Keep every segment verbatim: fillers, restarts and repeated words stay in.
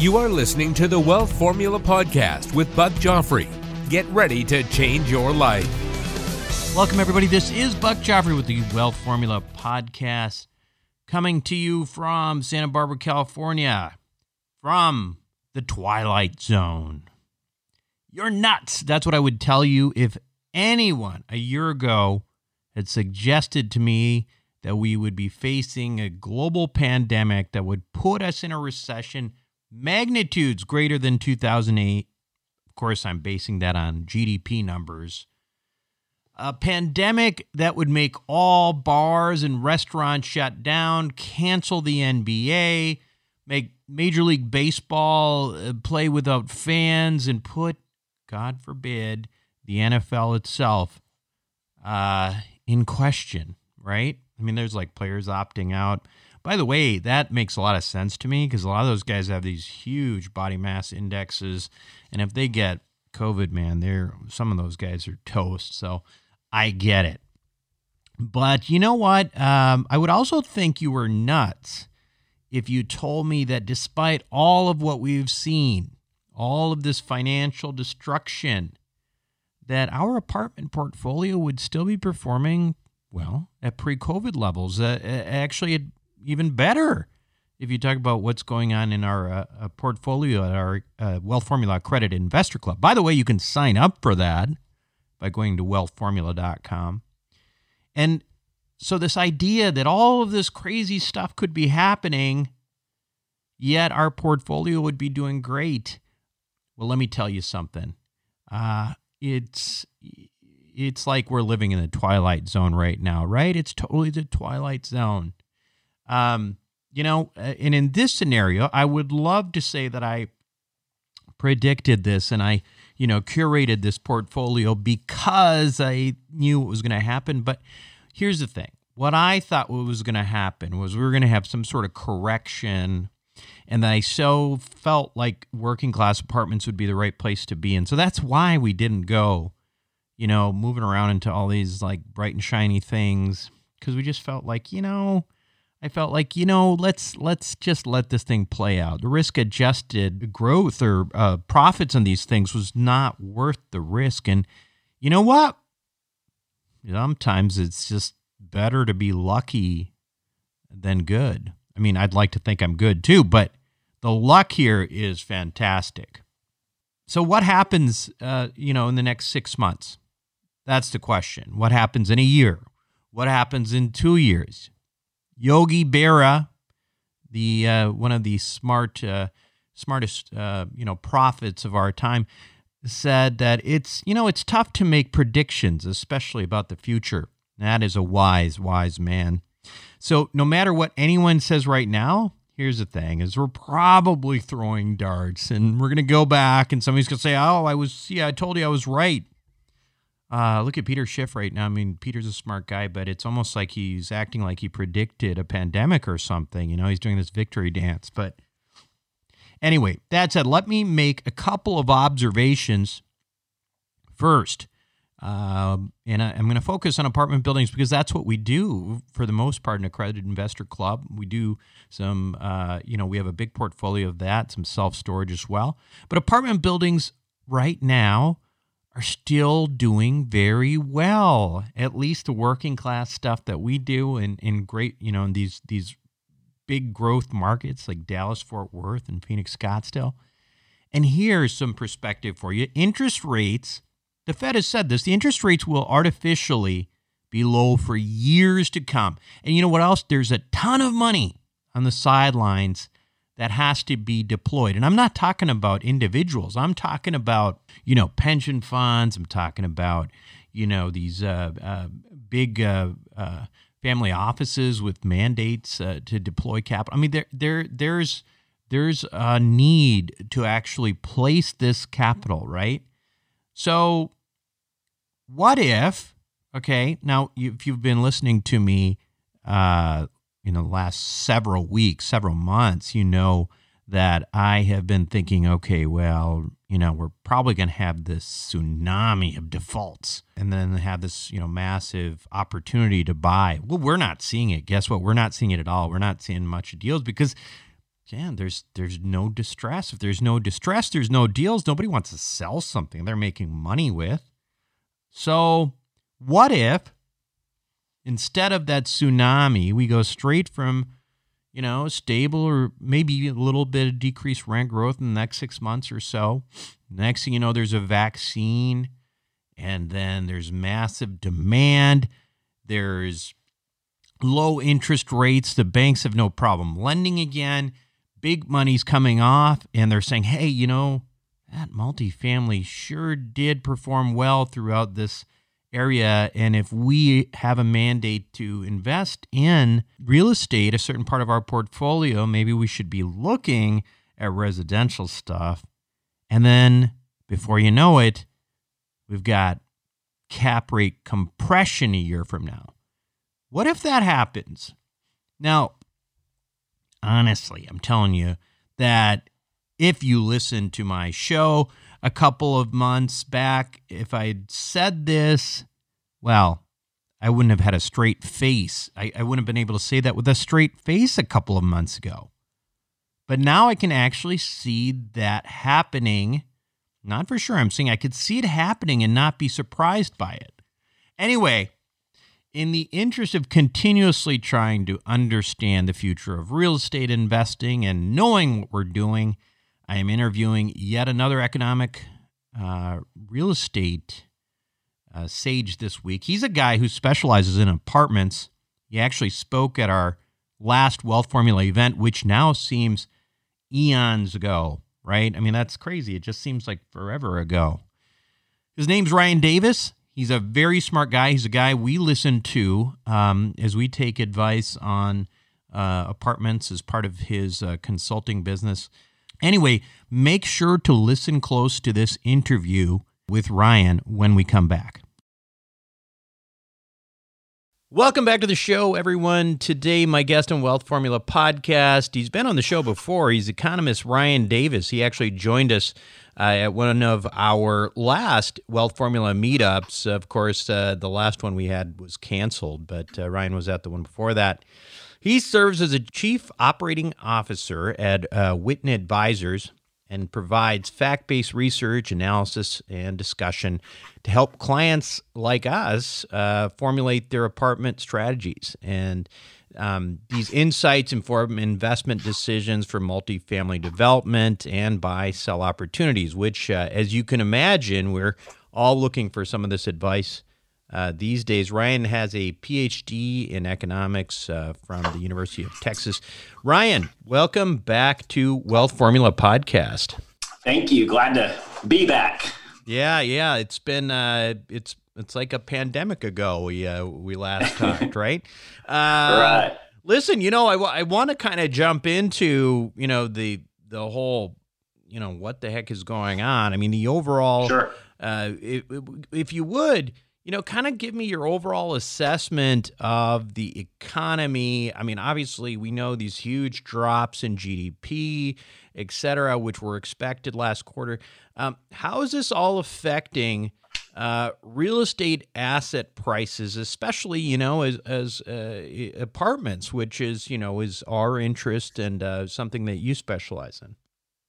You are listening to the Wealth Formula Podcast with Buck Joffrey. Get ready to change your life. Welcome, everybody. This is Buck Joffrey with the Wealth Formula Podcast, coming to you from Santa Barbara, California, from the Twilight Zone. You're nuts. That's what I would tell you if anyone a year ago had suggested to me that we would be facing a global pandemic that would put us in a recession magnitudes greater than two thousand eight. Of course, I'm basing that on G D P numbers. A pandemic that would make all bars and restaurants shut down, cancel the N B A, make Major League Baseball play without fans, and put, God forbid, the N F L itself uh, in question, right? I mean, there's like players opting out. By the way, that makes a lot of sense to me because a lot of those guys have these huge body mass indexes, and if they get COVID, man, they're some of those guys are toast. So I get it. But you know what? Um, I would also think you were nuts if you told me that despite all of what we've seen, all of this financial destruction, that our apartment portfolio would still be performing well at pre-COVID levels. Uh, actually, it even better if you talk about what's going on in our uh, portfolio at our uh, Wealth Formula Accredited Investor Club. By the way, you can sign up for that by going to wealth formula dot com. And so this idea that all of this crazy stuff could be happening, yet our portfolio would be doing great. Well, let me tell you something. Uh, it's it's like we're living in the Twilight Zone right now, right? It's totally the Twilight Zone. Um, you know, and in this scenario, I would love to say that I predicted this and I, you know, curated this portfolio because I knew what was going to happen. But here's the thing. What I thought was going to happen was we were going to have some sort of correction, and I so felt like working class apartments would be the right place to be in. So that's why we didn't go, you know, moving around into all these like bright and shiny things, because we just felt like, you know, I felt like, you know, let's let's just let this thing play out. The risk-adjusted growth or uh, profits on these things was not worth the risk. And you know what? Sometimes it's just better to be lucky than good. I mean, I'd like to think I'm good too, but the luck here is fantastic. So what happens, uh, you know, in the next six months? That's the question. What happens in a year? What happens in two years? Yogi Berra, the uh, one of the smart, uh, smartest, uh, you know, prophets of our time, said that it's you know it's tough to make predictions, especially about the future. That is a wise, wise man. So no matter what anyone says right now, here's the thing: is we're probably throwing darts, and we're gonna go back, and somebody's gonna say, "Oh, I was, yeah, I told you I was right." Uh, look at Peter Schiff right now. I mean, Peter's a smart guy, but it's almost like he's acting like he predicted a pandemic or something. You know, he's doing this victory dance. But anyway, that said, let me make a couple of observations first. Uh, and I, I'm going to focus on apartment buildings because that's what we do for the most part in Accredited Investor Club. We do some, uh, you know, we have a big portfolio of that, some self-storage as well. But apartment buildings right now are still doing very well, at least the working class stuff that we do in, in great, you know, in these these big growth markets like Dallas, Fort Worth, and Phoenix, Scottsdale. And here's some perspective for you. Interest rates, the Fed has said this, the interest rates will artificially be low for years to come. And you know what else? There's a ton of money on the sidelines that has to be deployed. And I'm not talking about individuals. I'm talking about, you know, pension funds. I'm talking about, you know, these uh, uh, big uh, uh, family offices with mandates uh, to deploy capital. I mean, there, there, there's, there's a need to actually place this capital, right? So what if, okay, now if you've been listening to me uh in the last several weeks, several months, you know that I have been thinking, okay, well, you know, we're probably going to have this tsunami of defaults and then have this, you know, massive opportunity to buy. Well, we're not seeing it. Guess what? We're not seeing it at all. We're not seeing much deals because again, there's there's no distress. If there's no distress, there's no deals. Nobody wants to sell something they're making money with. So what if instead of that tsunami, we go straight from, you know, stable or maybe a little bit of decreased rent growth in the next six months or so. Next thing you know, there's a vaccine, and then there's massive demand. There's low interest rates. The banks have no problem lending again. Big money's coming off, and they're saying, hey, you know, that multifamily sure did perform well throughout this area, and if we have a mandate to invest in real estate, a certain part of our portfolio, maybe we should be looking at residential stuff. And then before you know it, we've got cap rate compression a year from now. What if that happens? Now, honestly, I'm telling you that if you listen to my show a couple of months back, if I had said this, well, I wouldn't have had a straight face. I, I wouldn't have been able to say that with a straight face a couple of months ago. But now I can actually see that happening. Not for sure, I'm saying I could see it happening and not be surprised by it. Anyway, in the interest of continuously trying to understand the future of real estate investing and knowing what we're doing, I am interviewing yet another economic uh, real estate uh, sage this week. He's a guy who specializes in apartments. He actually spoke at our last Wealth Formula event, which now seems eons ago, right? I mean, that's crazy. It just seems like forever ago. His name's Ryan Davis. He's a very smart guy. He's a guy we listen to um, as we take advice on uh, apartments as part of his uh, consulting business. Anyway, make sure to listen close to this interview with Ryan when we come back. Welcome back to the show, everyone. Today, my guest on Wealth Formula Podcast, he's been on the show before. He's economist Ryan Davis. He actually joined us uh, at one of our last Wealth Formula meetups. Of course, uh, the last one we had was canceled, but uh, Ryan was at the one before that. He serves as a chief operating officer at uh, Witten Advisors and provides fact-based research, analysis, and discussion to help clients like us uh, formulate their apartment strategies. And um, these insights inform investment decisions for multifamily development and buy-sell opportunities, which, uh, as you can imagine, we're all looking for some of this advice Uh, these days. Ryan has a P H D in economics uh, from the University of Texas. Ryan, welcome back to Wealth Formula Podcast. Thank you. Glad to be back. Yeah, yeah. It's been uh, it's it's like a pandemic ago we uh, we last talked, right? Uh, right. Listen, you know, I, I want to kind of jump into you know the the whole you know what the heck is going on. I mean, the overall. Sure. Uh, it, it, if you would. You know, kind of give me your overall assessment of the economy. I mean, obviously, we know these huge drops in G D P, et cetera, which were expected last quarter. Um, how is this all affecting uh, real estate asset prices, especially, you know, as, as uh, apartments, which is, you know, is our interest and uh, something that you specialize in?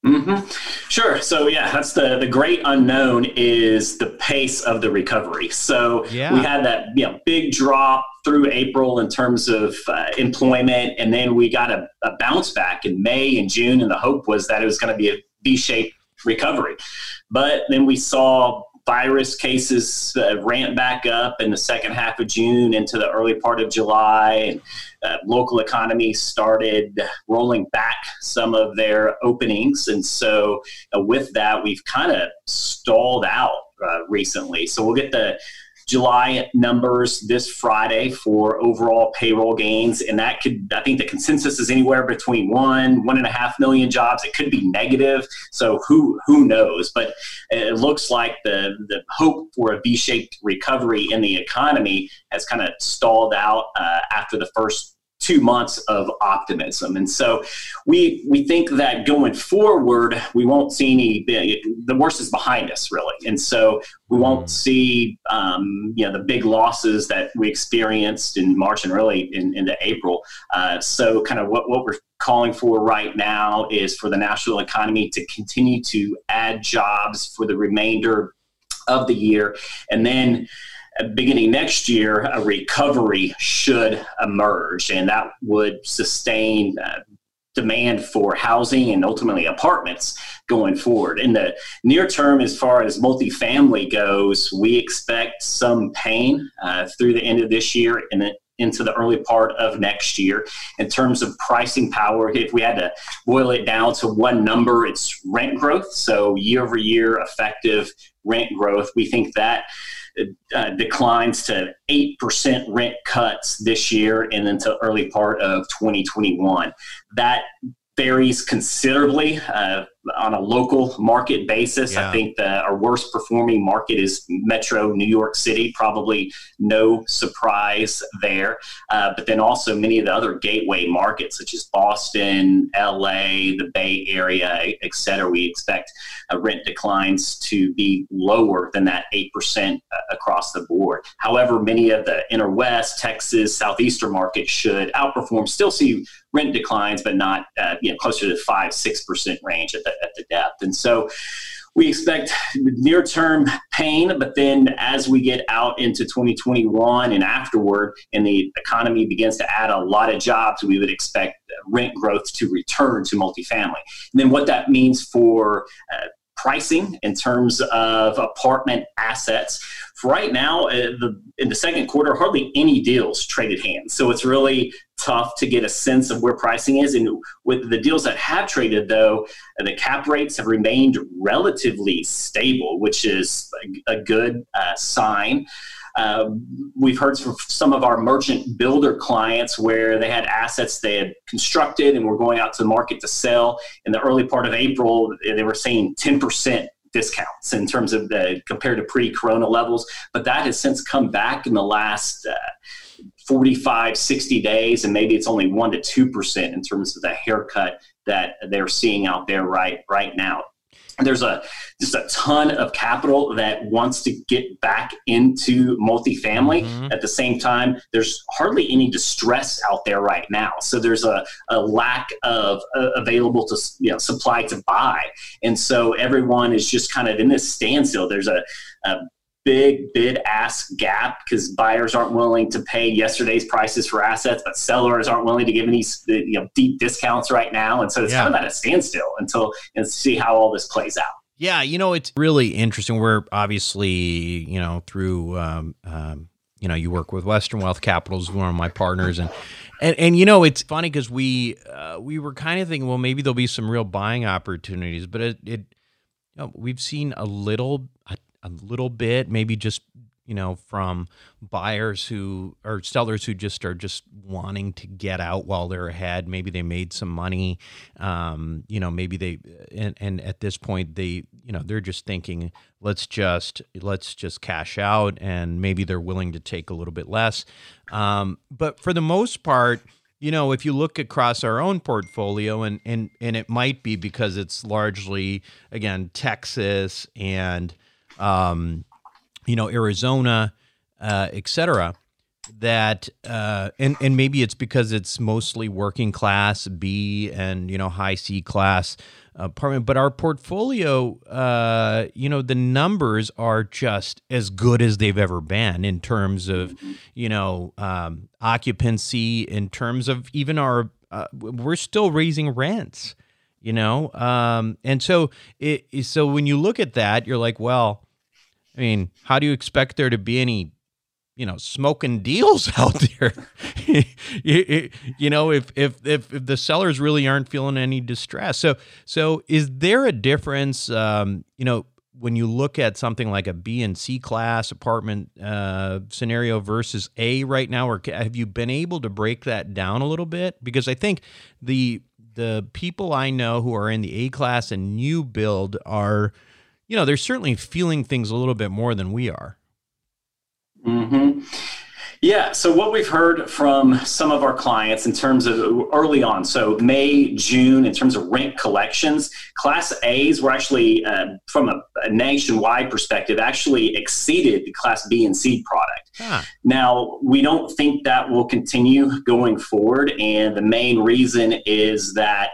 Mm-hmm. Sure. So yeah, that's the, the great unknown is the pace of the recovery. So yeah. We had that you know, big drop through April in terms of uh, employment, and then we got a, a bounce back in May and June, and the hope was that it was going to be a V-shaped recovery. But then we saw virus cases uh, ramp back up in the second half of June into the early part of July, and uh, local economies started rolling back some of their openings. And so uh, with that, we've kind of stalled out uh, recently. So we'll get the July numbers this Friday for overall payroll gains. And that could, I think the consensus is anywhere between one, one and a half million jobs. It could be negative. So who, who knows, but it looks like the, the hope for a V-shaped recovery in the economy has kind of stalled out uh, after the first two months of optimism. And so we we think that going forward, we won't see any big, the worst is behind us, really. And so we won't see, um, you know, the big losses that we experienced in March and really in, into April. Uh, so kind of what, what we're calling for right now is for the national economy to continue to add jobs for the remainder of the year. And then beginning next year, a recovery should emerge, and that would sustain uh, demand for housing and ultimately apartments going forward. In the near term, as far as multifamily goes, we expect some pain uh, through the end of this year and then into the early part of next year. In terms of pricing power, if we had to boil it down to one number, it's rent growth. So year over year effective rent growth, we think that uh, declines to eight percent rent cuts this year and into early part of twenty twenty-one. That varies considerably uh, on a local market basis. Yeah. I think the, our worst performing market is Metro New York City, probably no surprise there. Uh, but then also many of the other gateway markets, such as Boston, L A, the Bay Area, et cetera, we expect uh, rent declines to be lower than that eight percent across the board. However, many of the inner West, Texas, Southeastern markets should outperform, still see rent declines, but not uh, you know, closer to the five, six percent range at the, at the depth. And so we expect near-term pain, but then as we get out into twenty twenty-one and afterward, and the economy begins to add a lot of jobs, we would expect rent growth to return to multifamily. And then what that means for uh, pricing in terms of apartment assets. For right now, uh, the, in the second quarter, hardly any deals traded hands. So it's really tough to get a sense of where pricing is. And with the deals that have traded, though, the cap rates have remained relatively stable, which is a, a good uh, sign. Uh, we've heard from some of our merchant builder clients where they had assets they had constructed and were going out to the market to sell. In the early part of April, they were seeing ten percent discounts in terms of the compared to pre-corona levels, but that has since come back in the last uh, forty-five, sixty days, and maybe it's only one to two percent in terms of the haircut that they're seeing out there right right now. There's a just a ton of capital that wants to get back into multifamily. Mm-hmm. At the same time, there's hardly any distress out there right now. So there's a, a lack of uh, available to you know, supply to buy. And so everyone is just kind of in this standstill. There's a, a big bid-ask gap because buyers aren't willing to pay yesterday's prices for assets, but sellers aren't willing to give any you know, deep discounts right now. And so it's yeah. kind of at a standstill until and see how all this plays out. Yeah, you know, it's really interesting. We're obviously, you know, through, um, um, you know, you work with Western Wealth Capital's one of my partners. And, and, and you know, it's funny because we, uh, we were kind of thinking, well, maybe there'll be some real buying opportunities, but it, it you know, we've seen a little, a a little bit, maybe just, you know, from buyers who or sellers who just are just wanting to get out while they're ahead. Maybe they made some money, um, you know, maybe they, and, and at this point they, you know, they're just thinking, let's just, let's just cash out, and maybe they're willing to take a little bit less. Um, but for the most part, you know, if you look across our own portfolio, and, and, and it might be because it's largely, again, Texas and, Um, you know, Arizona, uh, et cetera, that, uh, and, and maybe it's because it's mostly working class B and, you know, high C class apartment, but our portfolio, uh, you know, the numbers are just as good as they've ever been in terms of, you know, um, occupancy, in terms of even our, uh, we're still raising rents, you know? Um, and so it, so when you look at that, you're like, well, I mean, how do you expect there to be any, you know, smoking deals out there? you, you know, if, if if if the sellers really aren't feeling any distress. So so is there a difference, um, you know, when you look at something like a B and C class apartment uh, scenario versus A right now, or have you been able to break that down a little bit? Because I think the the people I know who are in the A class and new build are, you know, they're certainly feeling things a little bit more than we are. Mm-hmm. Yeah, so what we've heard from some of our clients in terms of early on, so May, June, in terms of rent collections, Class A's were actually, uh, from a, a nationwide perspective, actually exceeded the Class B and C product. Huh. Now, we don't think that will continue going forward, and the main reason is that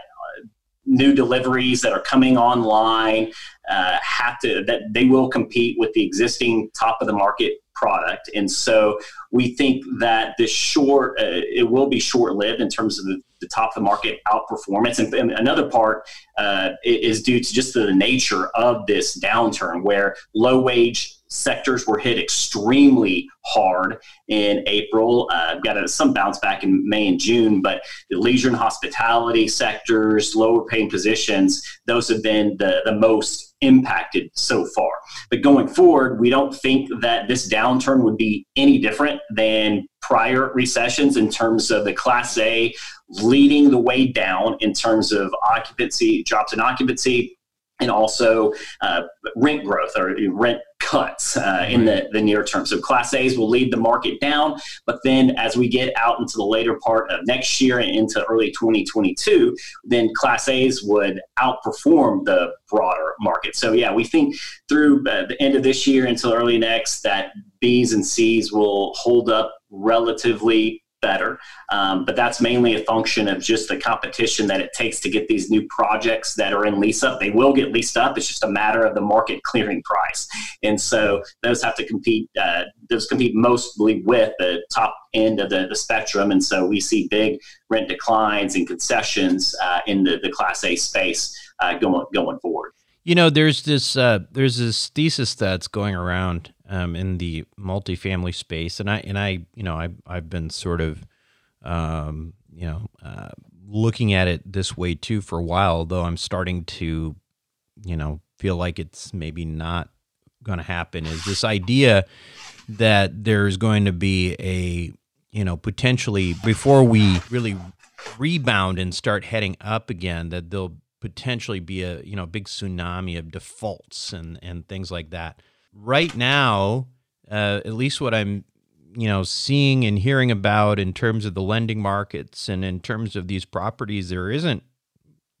new deliveries that are coming online uh, have to, that they will compete with the existing top of the market product. And so we think that this short, uh, it will be short-lived in terms of the, the top of the market outperformance. And, and another part uh, is due to just the nature of this downturn, where low-wage sectors were hit extremely hard in April. Uh, got a, some bounce back in May and June, but the leisure and hospitality sectors, lower paying positions, those have been the, the most impacted so far. But going forward, we don't think that this downturn would be any different than prior recessions in terms of the Class A leading the way down in terms of occupancy, drops in occupancy, and also uh, rent growth or rent cuts uh, in the, the near term. So Class A's will lead the market down, but then as we get out into the later part of next year and into early twenty twenty-two, then Class A's would outperform the broader market. So yeah, we think through uh, the end of this year until early next that B's and C's will hold up relatively better. Um, but that's mainly a function of just the competition that it takes to get these new projects that are in lease up. They will get leased up. It's just a matter of the market clearing price. And so those have to compete, uh, those compete mostly with the top end of the, the spectrum. And so we see big rent declines and concessions uh, in the, the Class A space uh, going, going forward. You know, there's this, uh, there's this thesis that's going around Um, in the multifamily space, and I and I, you know, I I've been sort of, um, you know, uh, looking at it this way too for a while. Though I'm starting to, you know, feel like it's maybe not going to happen. Is this idea that there's going to be a, you know, potentially before we really rebound and start heading up again, that there'll potentially be a, you know, big tsunami of defaults and and things like that. Right now, uh, at least what I'm, you know, seeing and hearing about in terms of the lending markets and in terms of these properties, there isn't,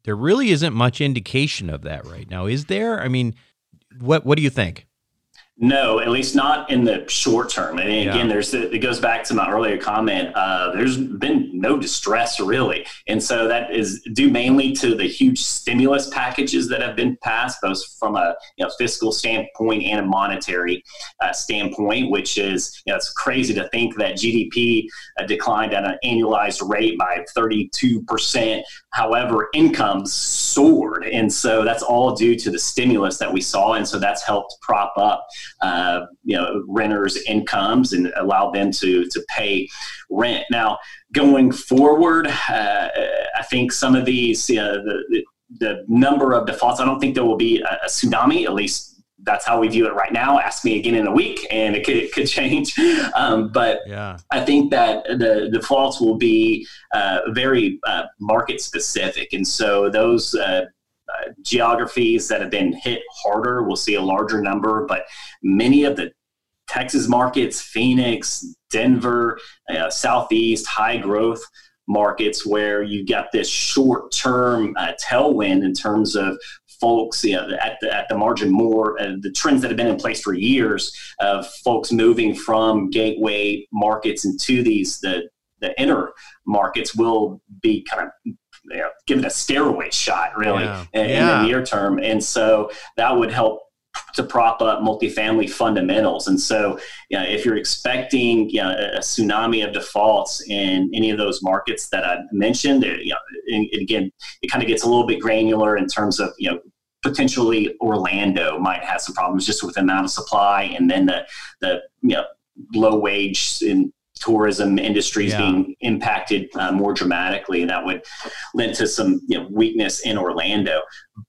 there really isn't much indication of that right now, is there? I mean, what what do you think? No, at least not in the short term. And again, yeah. there's it goes back to my earlier comment. Uh, there's been no distress really, and so that is due mainly to the huge stimulus packages that have been passed, both from a you know fiscal standpoint and a monetary uh, standpoint. Which is you know it's crazy to think that G D P uh, declined at an annualized rate by thirty-two percent. However, incomes soared, and so that's all due to the stimulus that we saw, and so that's helped prop up. Uh, you know, renters' incomes and allow them to to pay rent. Now, going forward, uh, I think some of these, you know, the, the number of defaults, I don't think there will be a, a tsunami, at least that's how we view it right now. Ask me again in a week and it could, it could change. Um, but yeah. I think that the defaults will be uh, very uh, market specific. And so those uh Uh, geographies that have been hit harder, we'll see a larger number, but many of the Texas markets, Phoenix, Denver, uh, Southeast, high growth markets where you got this short-term uh, tailwind in terms of folks, you know, at the, at the margin more, uh, the trends that have been in place for years of folks moving from gateway markets into these, the, the inner markets will be kind of You know, give it a steroid shot, really, yeah. in, yeah. in the near term. And so that would help to prop up multifamily fundamentals. And so you know, if you're expecting you know, a tsunami of defaults in any of those markets that I mentioned, you know, and, and again, it kind of gets a little bit granular in terms of, you know, potentially Orlando might have some problems just with the amount of supply and then the, the you know, low wage in tourism industries yeah. being impacted uh, more dramatically, and that would lend to some you know, weakness in Orlando.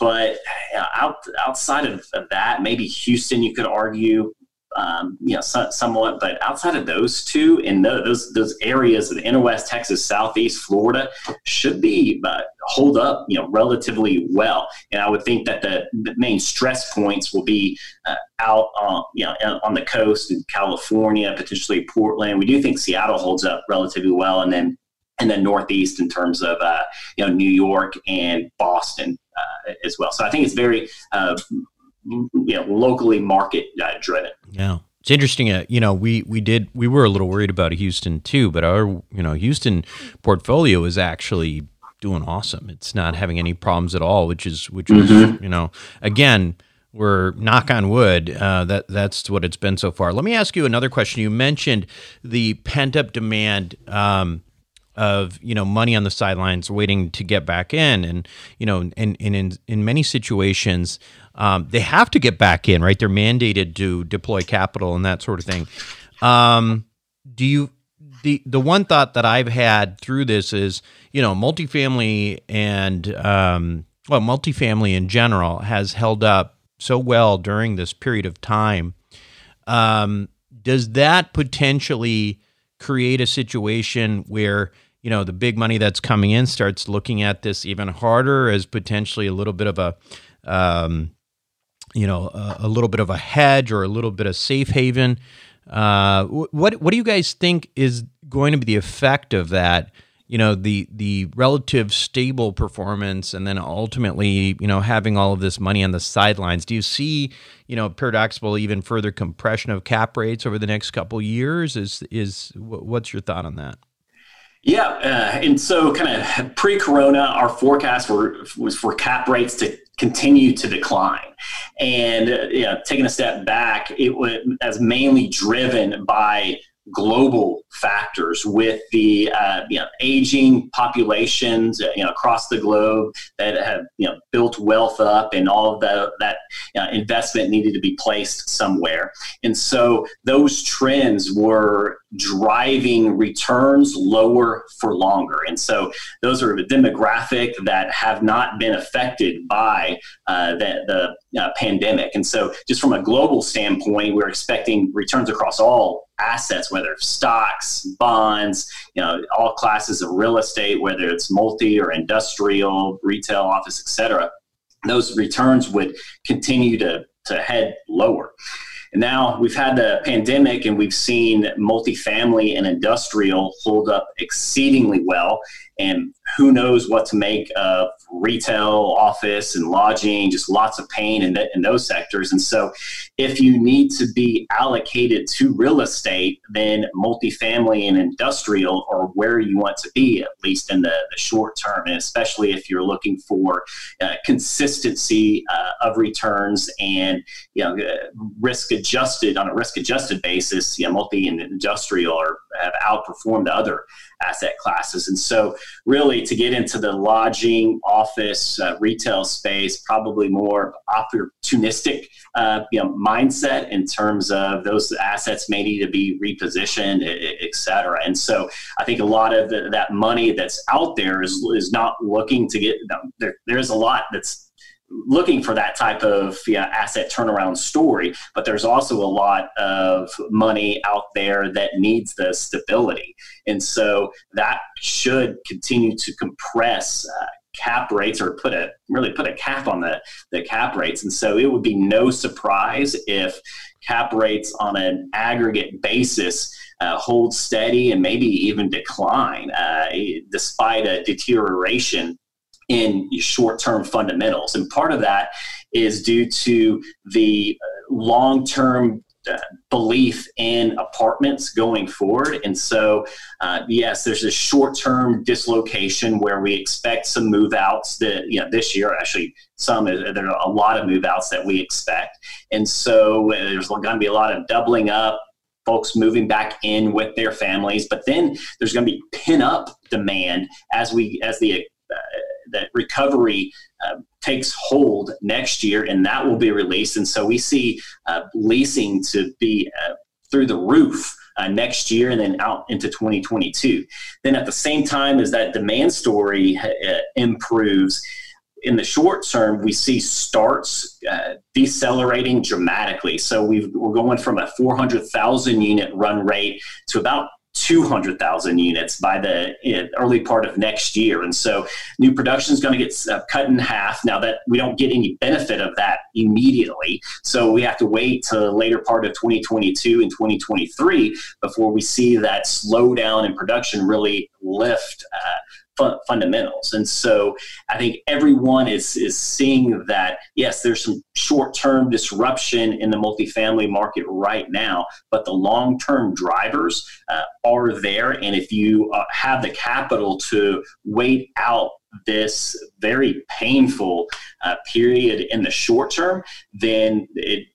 But uh, out, outside of, of that, maybe Houston, you could argue, um, you know, so, somewhat. But outside of those two, and those those areas of the inner West, Texas, Southeast, Florida, should be uh, hold up, you know, relatively well. And I would think that the, the main stress points will be uh, out on, you know, on the coast in California, potentially Portland. We do think Seattle holds up relatively well, and then and then Northeast in terms of uh, you know, New York and Boston uh, as well. So I think it's very uh, you know, locally market uh, driven. Yeah, it's interesting. Uh, you know, we we did we were a little worried about Houston too, but our you know Houston portfolio is actually doing awesome. It's not having any problems at all, which is which is mm-hmm. you know again. We're knock on wood. Uh, that that's what it's been so far. Let me ask you another question. You mentioned the pent up demand um, of you know money on the sidelines waiting to get back in, and you know, and in in in many situations um, they have to get back in, right? They're mandated to deploy capital and that sort of thing. Um, do you the the one thought that I've had through this is you know multifamily and um, well multifamily in general has held up so well during this period of time. Um, does that potentially create a situation where, you know, the big money that's coming in starts looking at this even harder as potentially a little bit of a, um, you know, a, a little bit of a hedge or a little bit of safe haven? Uh, what, what do you guys think is going to be the effect of that? You know, the the relative stable performance and then ultimately, you know, having all of this money on the sidelines. Do you see, you know, paradoxical even further compression of cap rates over the next couple of years? Is is what's your thought on that? Yeah. Uh, and so kind of pre-corona, our forecast were, was for cap rates to continue to decline. And, uh, you know, taking a step back, it was as mainly driven by global factors with the uh, you know, aging populations you know, across the globe that have you know, built wealth up, and all of the, that you know, investment needed to be placed somewhere. And so those trends were driving returns lower for longer. And so those are the demographic that have not been affected by uh, the, the uh, pandemic. And so just from a global standpoint, we're expecting returns across all assets, whether it's stocks, bonds, you know, all classes of real estate, whether it's multi or industrial, retail, office, et cetera. Those returns would continue to, to head lower. Now we've had the pandemic, and we've seen multifamily and industrial hold up exceedingly well. And who knows what to make of retail, office, and lodging, just lots of pain in, the, in those sectors. And so if you need to be allocated to real estate, then multifamily and industrial are where you want to be, at least in the, the short term, and especially if you're looking for uh, consistency uh, of returns and you know uh, risk adjusted on a risk adjusted basis. You know, multi and industrial are, have outperformed the other asset classes. And so really to get into the lodging, office, uh, retail space, probably more opportunistic uh, you know, mindset in terms of those assets may need to be repositioned, et cetera. And so I think a lot of the, that money that's out there is, is not looking to get, there, there's a lot that's looking for that type of yeah, asset turnaround story, but there's also a lot of money out there that needs the stability. And so that should continue to compress uh, cap rates, or put a really put a cap on the, the cap rates. And so it would be no surprise if cap rates on an aggregate basis Uh, hold steady and maybe even decline uh, despite a deterioration in short-term fundamentals. And part of that is due to the long-term uh, belief in apartments going forward. And so, uh, yes, there's a short-term dislocation where we expect some move-outs that, you know, this year, actually some, there are a lot of move-outs that we expect. And so uh, there's going to be a lot of doubling up, folks moving back in with their families, but then there's going to be pin-up demand as we, as the Uh, that recovery uh, takes hold next year, and that will be released. And so we see uh, leasing to be uh, through the roof uh, next year, and then out into twenty twenty-two. Then at the same time as that demand story uh, improves, in the short term, we see starts uh, decelerating dramatically. So we've, we're going from a four hundred thousand unit run rate to about two hundred thousand units by the early part of next year. And so new production is going to get uh, cut in half. Now that we don't get any benefit of that immediately. So we have to wait to the later part of twenty twenty-two and twenty twenty-three before we see that slowdown in production really lift uh, fundamentals. And so I think everyone is is seeing that, yes, there's some short-term disruption in the multifamily market right now, but the long-term drivers uh, are there. And if you uh, have the capital to wait out this very painful uh, period in the short term, then it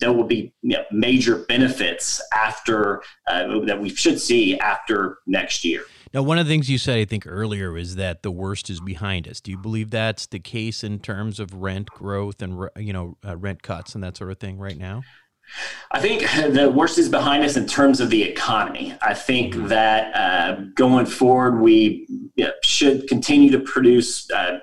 there will be you know, major benefits after uh, that we should see after next year. Now, one of the things you said, I think, earlier is that the worst is behind us. Do you believe that's the case in terms of rent growth and, you know, uh, rent cuts and that sort of thing right now? I think the worst is behind us in terms of the economy. I think mm-hmm. that uh, going forward, we you know, should continue to produce uh,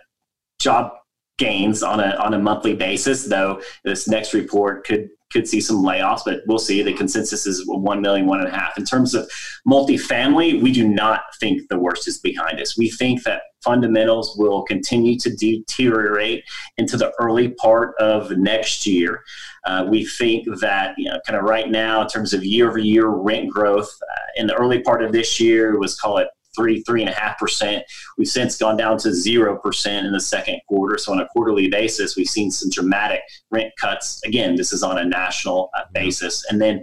job gains on a on a monthly basis, though this next report could could see some layoffs, but we'll see. The consensus is one million, one and a half. In terms of multifamily, we do not think the worst is behind us. We think that fundamentals will continue to deteriorate into the early part of next year. Uh, we think that, you know, kind of right now, in terms of year-over-year rent growth, uh, in the early part of this year was, call it, three, three and a half percent. We've since gone down to zero percent in the second quarter. So on a quarterly basis, we've seen some dramatic rent cuts. Again, this is on a national uh, basis. And then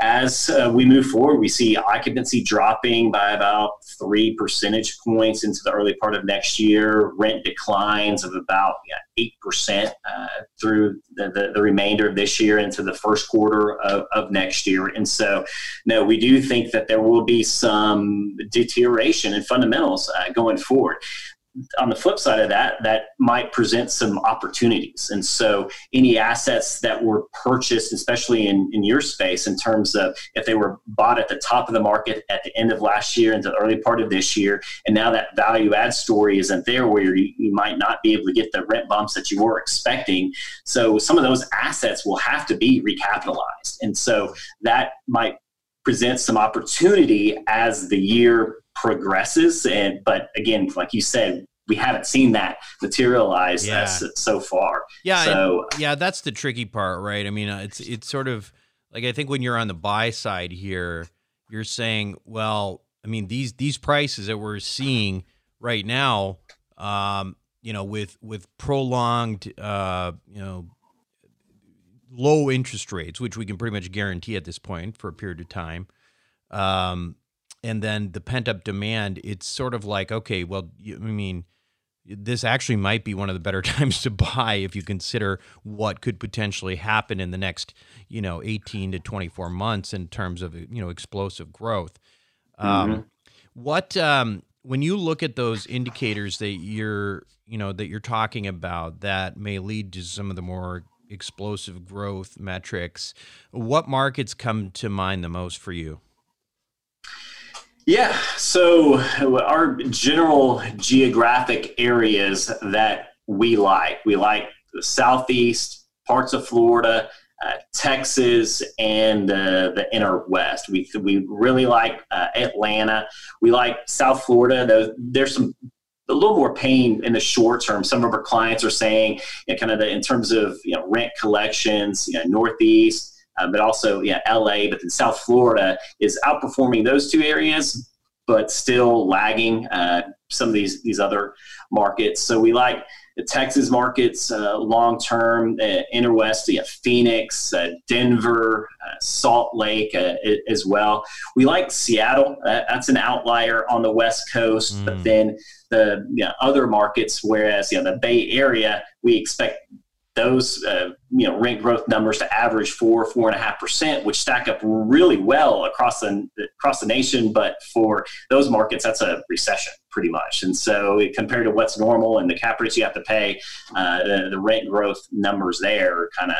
as uh, we move forward, we see occupancy dropping by about three percentage points into the early part of next year, rent declines of about yeah, eight percent uh, through the, the, the remainder of this year into the first quarter of, of next year. And so, no, we do think that there will be some deterioration in fundamentals uh, going forward. On the flip side of that, that might present some opportunities. And so any assets that were purchased, especially in, in your space, in terms of if they were bought at the top of the market at the end of last year into the early part of this year, and now that value add story isn't there where you, you might not be able to get the rent bumps that you were expecting. So some of those assets will have to be recapitalized. And so that might present some opportunity as the year progresses, and but again, like you said, we haven't seen that materialize yeah. so far. Yeah, so yeah, that's the tricky part, right? I mean, it's it's sort of like I think when you're on the buy side here, you're saying, well, I mean these these prices that we're seeing right now, um, you know, with with prolonged, uh, you know, low interest rates, which we can pretty much guarantee at this point for a period of time. Um, And then the pent-up demand, it's sort of like, okay, well, I mean, this actually might be one of the better times to buy if you consider what could potentially happen in the next, you know, eighteen to twenty-four months in terms of, you know, explosive growth. Mm-hmm. Um, what, um, when you look at those indicators that you're, you know, that you're talking about that may lead to some of the more explosive growth metrics, what markets come to mind the most for you? Yeah, so our general geographic areas that we like, we like the Southeast, parts of Florida, uh, Texas, and uh, the inner West. We we really like uh, Atlanta. We like South Florida. Though there's some a little more pain in the short term. Some of our clients are saying, you know, kind of the, in terms of you know rent collections, you know, Northeast. Uh, but also, yeah, L A, but then South Florida is outperforming those two areas, but still lagging uh, some of these these other markets. So we like the Texas markets uh, long-term, uh, inner West, yeah, Phoenix, uh, Denver, uh, Salt Lake uh, as well. We like Seattle. Uh, that's an outlier on the West Coast, mm. but then the you know, other markets, whereas you know, the Bay Area, we expect those uh, you know rent growth numbers to average four four and a half percent, which stack up really well across the across the nation. But for those markets, that's a recession pretty much. And so compared to what's normal and the cap rates you have to pay, uh, the, the rent growth numbers there are kind of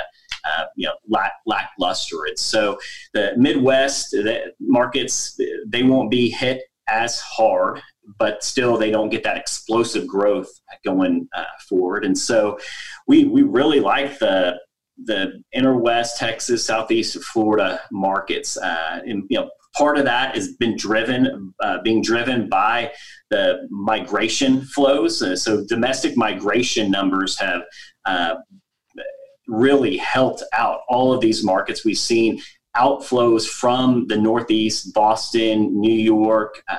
uh, you know lack, lackluster. And so the Midwest the markets, they won't be hit as hard. but still they don't get that explosive growth going uh, forward. And so we we really like the the inner West Texas, southeast of Florida markets. Uh, and, you know, part of that has been driven, uh, being driven by the migration flows. Uh, so domestic migration numbers have uh, really helped out all of these markets. We've seen outflows from the Northeast, Boston, New York, uh,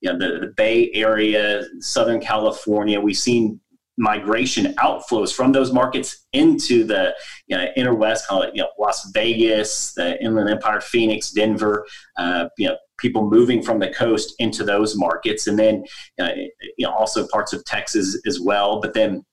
you know, the, the Bay Area, Southern California. We've seen migration outflows from those markets into the you know, inner West, call it you know, Las Vegas, the Inland Empire, Phoenix, Denver. Uh, you know, people moving from the coast into those markets, and then uh, you know, also parts of Texas as well. But then, in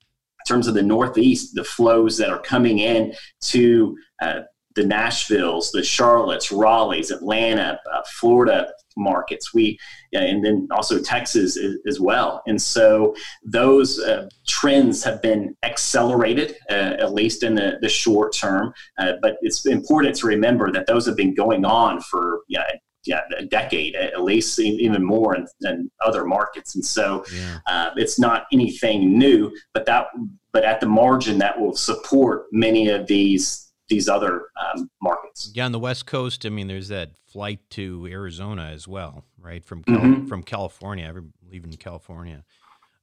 terms of the Northeast, the flows that are coming in to uh, the Nashvilles, the Charlottes, Raleighs, Atlanta, uh, Florida markets, we and then also Texas as well. And so those uh, trends have been accelerated, uh, at least in the, the short term. Uh, but it's important to remember that those have been going on for yeah, yeah, a decade, at least even more in, in other markets. And so yeah. uh, it's not anything new, but that but at the margin that will support many of these these other um, markets. Yeah, on the West Coast, I mean, there's that flight to Arizona as well, right? From Cal- mm-hmm. from California, I believe in California.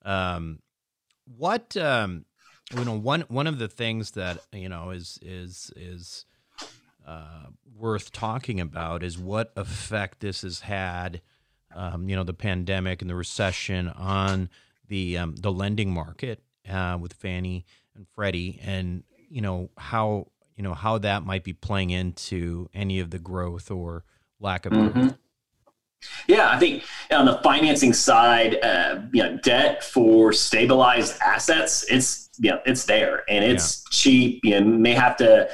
Um, what um, you know, one one of the things that you know is is is uh, worth talking about is what effect this has had, um, you know, the pandemic and the recession on the um, the lending market uh, with Fannie and Freddie, and you know how. you know, how that might be playing into any of the growth or lack of growth. Mm-hmm. Yeah, I think on the financing side, uh, you know, debt for stabilized assets, it's, you know, it's there and it's yeah. cheap. You know, may have to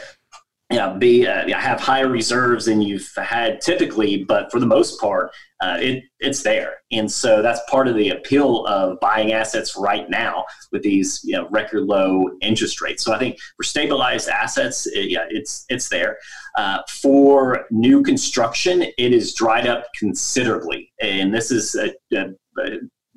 you know, be, uh, have higher reserves than you've had typically, but for the most part, uh, it it's there. And so that's part of the appeal of buying assets right now with these you know, record low interest rates. So I think for stabilized assets, it, yeah, it's it's there. Uh, for new construction, it is dried up considerably. And this is a, a,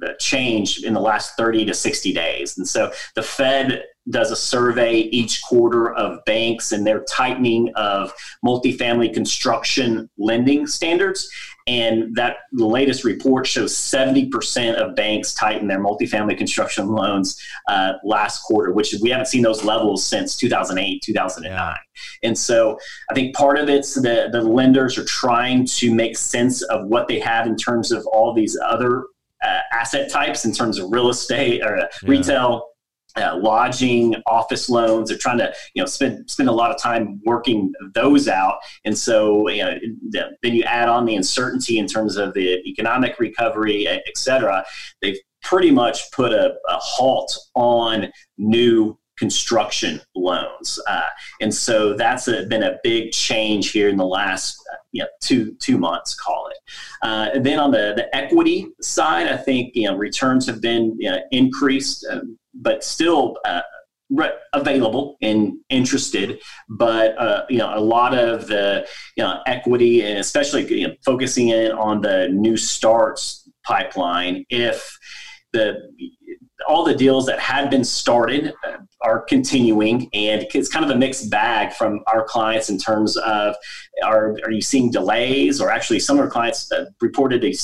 a change in the last thirty to sixty days. And so the Fed does a survey each quarter of banks and their tightening of multifamily construction lending standards. And that the latest report shows seventy percent of banks tighten their multifamily construction loans uh, last quarter, which we haven't seen those levels since two thousand eight, two thousand nine. And so I think part of it's the, the lenders are trying to make sense of what they have in terms of all these other uh, asset types in terms of real estate or uh, yeah. retail, Uh, lodging, office loans. They're trying to, you know, spend spend a lot of time working those out, and so you know, the, then you add on the uncertainty in terms of the economic recovery, et cetera. They've pretty much put a, a halt on new construction loans, uh, and so that's a, been a big change here in the last uh, you know, two two months, call it. Uh, and then on the, the equity side, I think you know returns have been you know, increased. Uh, but still uh, re- available and interested. But, uh, you know, a lot of the, you know, equity and especially you know, focusing in on the new starts pipeline, if the, all the deals that had been started are continuing, and it's kind of a mixed bag from our clients in terms of are are you seeing delays, or actually some of our clients that reported they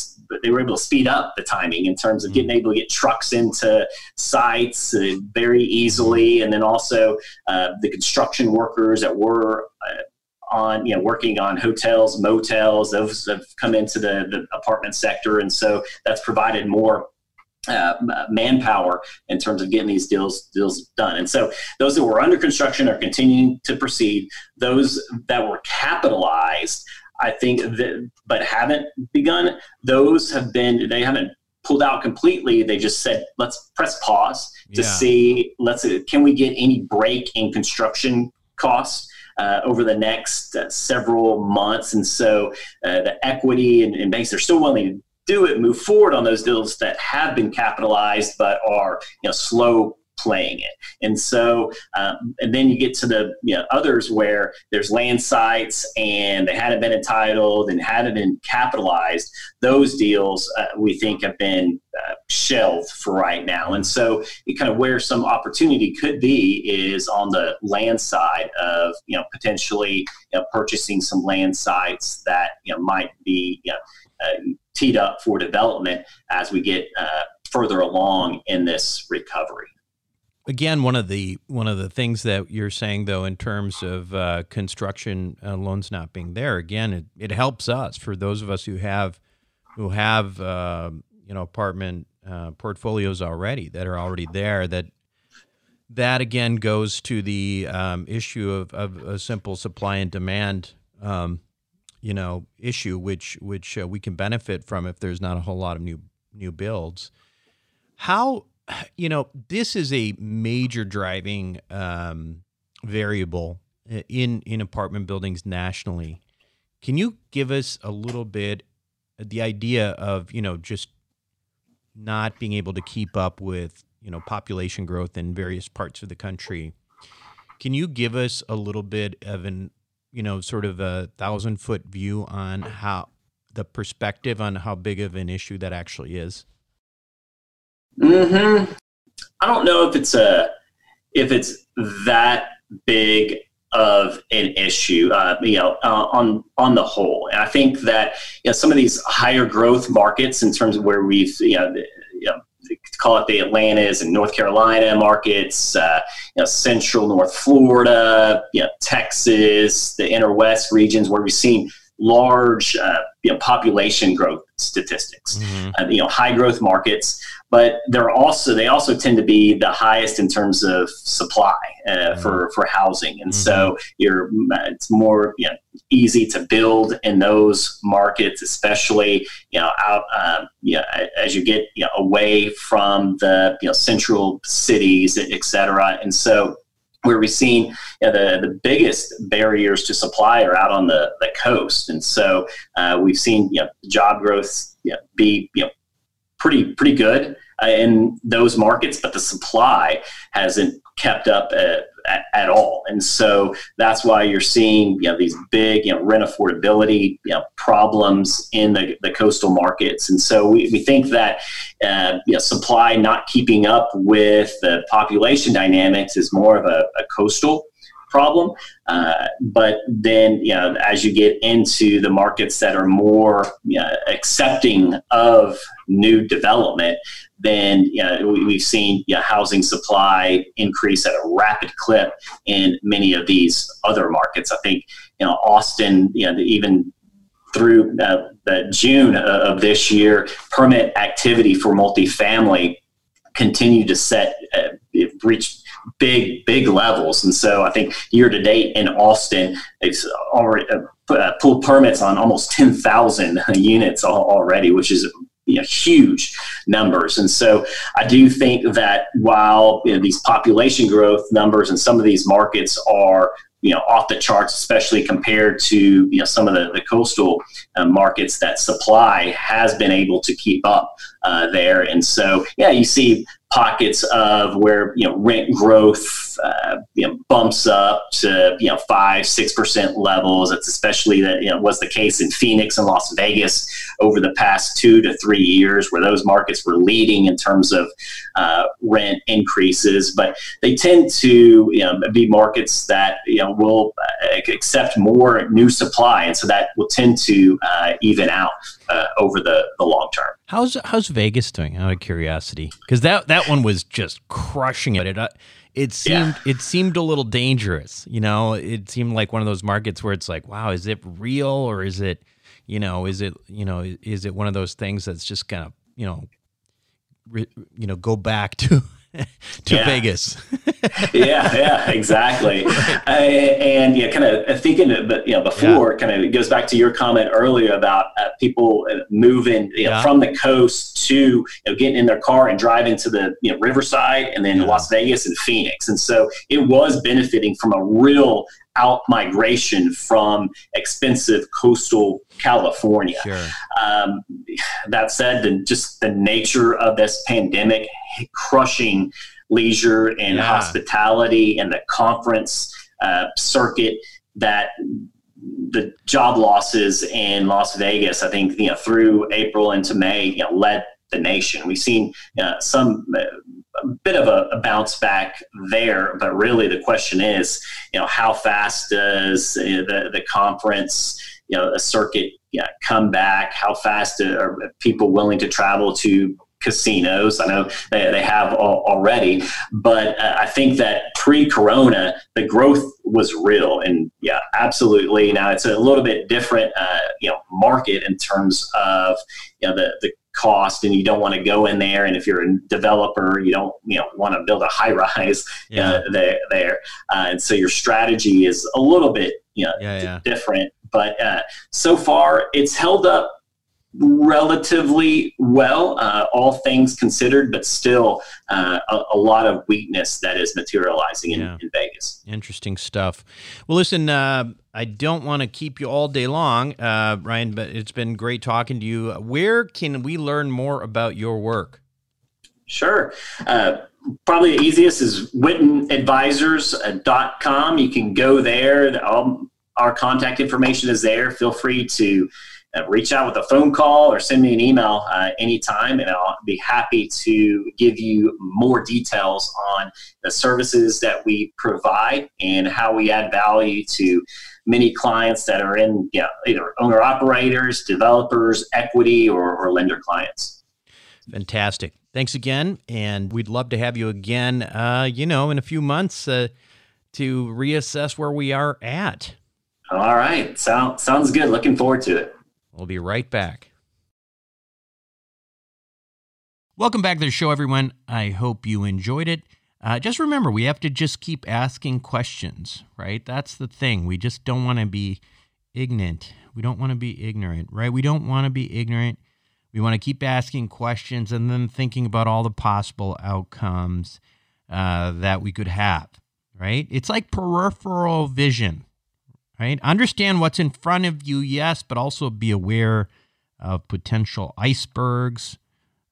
they were able to speed up the timing in terms of getting able to get trucks into sites very easily, and then also uh, the construction workers that were uh, on you know working on hotels, motels, those have come into the, the apartment sector, and so that's provided more Uh, manpower in terms of getting these deals deals done. And so those that were under construction are continuing to proceed. Those that were capitalized, I think, that, but haven't begun, those have been, they haven't pulled out completely. They just said, let's press pause to yeah. see, let's can we get any break in construction costs Uh, over the next uh, several months. And so uh, the equity and, and banks are still willing to do it, move forward on those deals that have been capitalized but are you know slow playing it. And so, um, and then you get to the you know, others where there's land sites and they hadn't been entitled and hadn't been capitalized. Those deals uh, we think have been uh, shelved for right now. And so it kind of where some opportunity could be is on the land side of, you know, potentially you know, purchasing some land sites that, you know, might be, you know, uh, teed up for development as we get uh, further along in this recovery. Again, one of the one of the things that you're saying, though, in terms of uh, construction uh, loans not being there, again, it, it helps us, for those of us who have who have uh, you know apartment uh, portfolios already that are already there. That that again goes to the um, issue of, of a simple supply and demand um, you know issue, which which uh, we can benefit from if there's not a whole lot of new new builds. How You know, this is a major driving um, variable in, in apartment buildings nationally. Can you give us a little bit the idea of, you know, just not being able to keep up with, you know, population growth in various parts of the country? Can you give us a little bit of an, you know, sort of a thousand foot view on how the perspective on how big of an issue that actually is? Mm-hmm. I don't know if it's a if it's that big of an issue, uh, you know, uh, on on the whole. And I think that you know some of these higher growth markets, in terms of where we've you know, the, you know call it the Atlantas and North Carolina markets, uh, you know, Central North Florida, you know, Texas, the inner West regions, where we've seen large uh, you know, population growth statistics, mm-hmm. uh, you know, high growth markets. But they're also they also tend to be the highest in terms of supply uh, mm-hmm. for for housing, and mm-hmm. so you're it's more you know, easy to build in those markets, especially you know out um, you know, as you get you know, away from the you know central cities, et cetera, and so. Where we've seen you know, the, the biggest barriers to supply are out on the, the coast. And so uh, we've seen you know, job growth you know, be you know, pretty pretty good uh, in those markets, but the supply hasn't kept up uh, at, at all. And so that's why you're seeing you know, these big you know, rent affordability you know, problems in the, the coastal markets. And so we, we think that uh, you know, supply not keeping up with the population dynamics is more of a, a coastal problem. Uh, but then, you know, as you get into the markets that are more you know, accepting of new development, then you know, we, we've seen you know, housing supply increase at a rapid clip in many of these other markets. I think, you know, Austin, you know, even through uh, the June of this year, permit activity for multifamily continued to set, uh, reach big, big levels. And so I think year to date in Austin, they've already uh, pulled permits on almost ten thousand units already, which is you know, huge numbers. And so I do think that while you know, these population growth numbers in some of these markets are you know, off the charts, especially compared to, you know, some of the, the coastal uh, markets, that supply has been able to keep up uh, there. And so, yeah, you see pockets of where, you know, rent growth, uh, you know, bumps up to, you know, five, six percent levels. That's especially that, you know, was the case in Phoenix and Las Vegas over the past two to three years, where those markets were leading in terms of uh, rent increases. But they tend to, you know, be markets that, you know, will accept more new supply, and so that will tend to uh, even out uh, over the, the long term. How's how's Vegas doing? Out of curiosity, because that that one was just crushing it. It uh, it seemed yeah. it seemed a little dangerous. You know, it seemed like one of those markets where it's like, wow, is it real, or is it, you know, is it you know is it one of those things that's just gonna you know, re, you know, go back to. to yeah. Vegas. yeah, yeah, exactly. Right. I, and yeah, kind of thinking, but you know, before yeah. kind of it goes back to your comment earlier about uh, people moving you know, yeah. from the coast to you know, getting in their car and driving to the you know, Riverside and then yeah. Las Vegas and Phoenix. And so it was benefiting from a real out migration from expensive coastal California. Sure. Um, that said, the, just the nature of this pandemic crushing leisure and yeah. hospitality and the conference uh, circuit, that the job losses in Las Vegas, I think, you know, through April into May, you know, led the nation. We've seen uh, some uh, a bit of a, a bounce back there, but really the question is, you know, how fast does uh, the the conference, you know, a circuit yeah, come back? How fast are people willing to travel to casinos? I know they, they have all, already, but uh, I think that pre-corona, the growth was real. And yeah, absolutely. Now it's a little bit different, uh, you know, market in terms of, you know, the, the cost, and you don't want to go in there. And if you're a developer, you don't, you know, want to build a high rise yeah. uh, there. there. Uh, and so your strategy is a little bit, you know, yeah, d- yeah. different, but uh, so far it's held up relatively well, uh, all things considered, but still uh, a, a lot of weakness that is materializing in, yeah. in Vegas. Interesting stuff. Well, listen, uh, I don't want to keep you all day long, uh, Ryan, but it's been great talking to you. Where can we learn more about your work? Sure. Uh, probably the easiest is witten advisors dot com. You can go there. All our contact information is there. Feel free to Uh, reach out with a phone call or send me an email uh, anytime, and I'll be happy to give you more details on the services that we provide and how we add value to many clients that are in, you know, either owner-operators, developers, equity, or, or lender clients. Fantastic. Thanks again, and we'd love to have you again, uh, you know, in a few months uh, to reassess where we are at. All right. So, sounds good. Looking forward to it. We'll be right back. Welcome back to the show, everyone. I hope you enjoyed it. Uh, just remember, we have to just keep asking questions, right? That's the thing. We just don't want to be ignorant. We don't want to be ignorant, right? We don't want to be ignorant. We want to keep asking questions and then thinking about all the possible outcomes uh, that we could have, right? It's like peripheral vision. Right? Understand what's in front of you, yes, but also be aware of potential icebergs,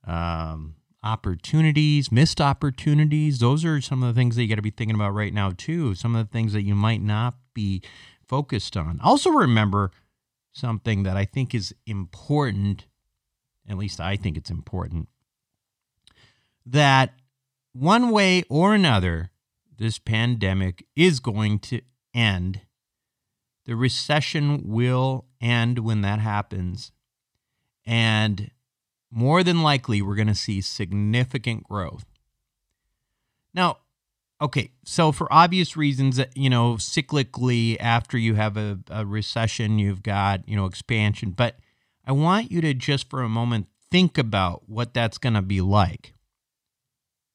um, opportunities, missed opportunities. Those are some of the things that you got to be thinking about right now, too. Some of the things that you might not be focused on. Also remember something that I think is important, at least I think it's important, that one way or another, this pandemic is going to end. The recession will end when that happens, and more than likely, we're going to see significant growth. Now, okay, so for obvious reasons, you know, cyclically, after you have a, a recession, you've got, you know, expansion, but I want you to just for a moment think about what that's going to be like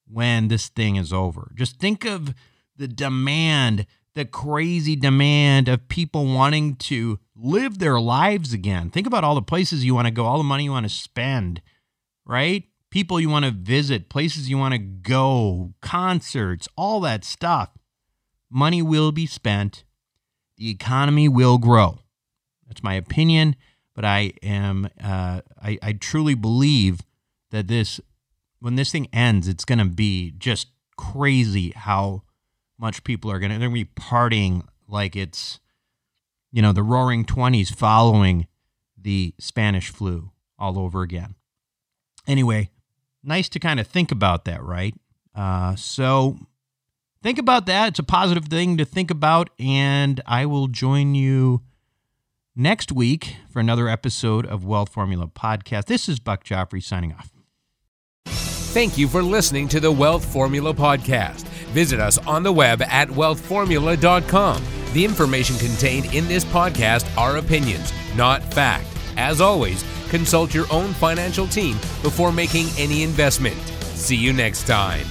when this thing is over. Just think of the demand the crazy demand of people wanting to live their lives again. Think about all the places you want to go, all the money you want to spend, right? People you want to visit, places you want to go, concerts, all that stuff. Money will be spent. The economy will grow. That's my opinion, but I am, uh, I, I truly believe that this, when this thing ends, it's going to be just crazy how much people are going to, they're going to be partying like it's, you know, the roaring twenties following the Spanish flu all over again. Anyway, nice to kind of think about that, right? Uh, so think about that. It's a positive thing to think about. And I will join you next week for another episode of Wealth Formula Podcast. This is Buck Joffrey signing off. Thank you for listening to the Wealth Formula Podcast. Visit us on the web at wealth formula dot com. The information contained in this podcast are opinions, not fact. As always, consult your own financial team before making any investment. See you next time.